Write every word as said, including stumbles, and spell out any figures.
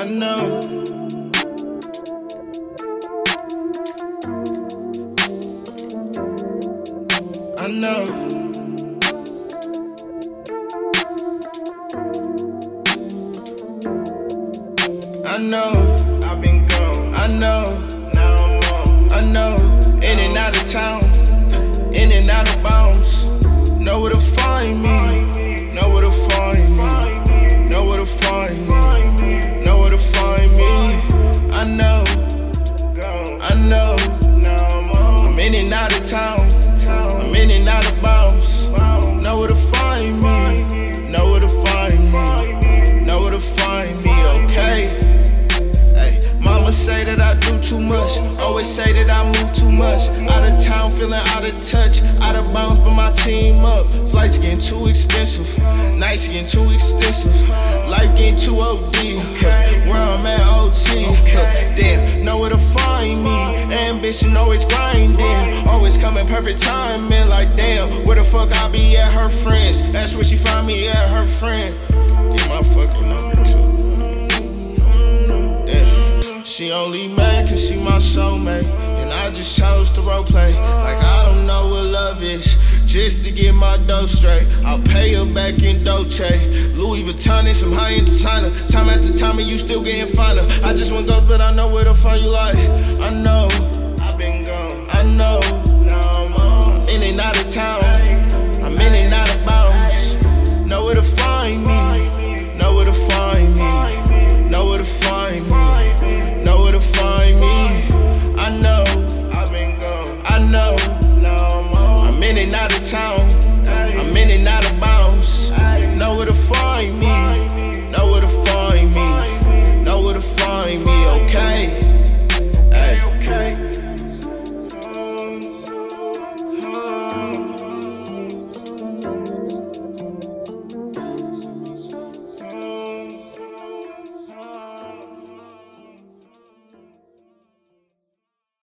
I know. I know. I know. I've been gone. I know. Now I'm on. I know. In and out of town. In and out of bounds. Know where to find me. Know where to find me. Know where to find me. Know where to find me. I know. I know. I'm in and out of town. Say that I do too much, always say that I move too much. Out of town, feeling out of touch, out of bounds, but my team up. Flights getting too expensive, nights getting too extensive, life getting too O D. Where I'm at, O T. Damn, know where to find me. Ambition always grinding, always coming perfect timing. Like damn, where the fuck I be at? Her friends, that's where she find me at. Her friend, get my fucking number two. She only mad cause she my soulmate, and I just chose to roleplay like I don't know what love is, just to get my dough straight. I'll pay her back in Dolce, Louis Vuitton and some high-end designer. Time after time and you still getting finer. I just want ghosts but I know where to find you like. I know, I've been gone. I know, now I'm on. I'm in and out of town. I'm in and out of bounds. Know where to find me. Know where to find me. Know where to find me. Town.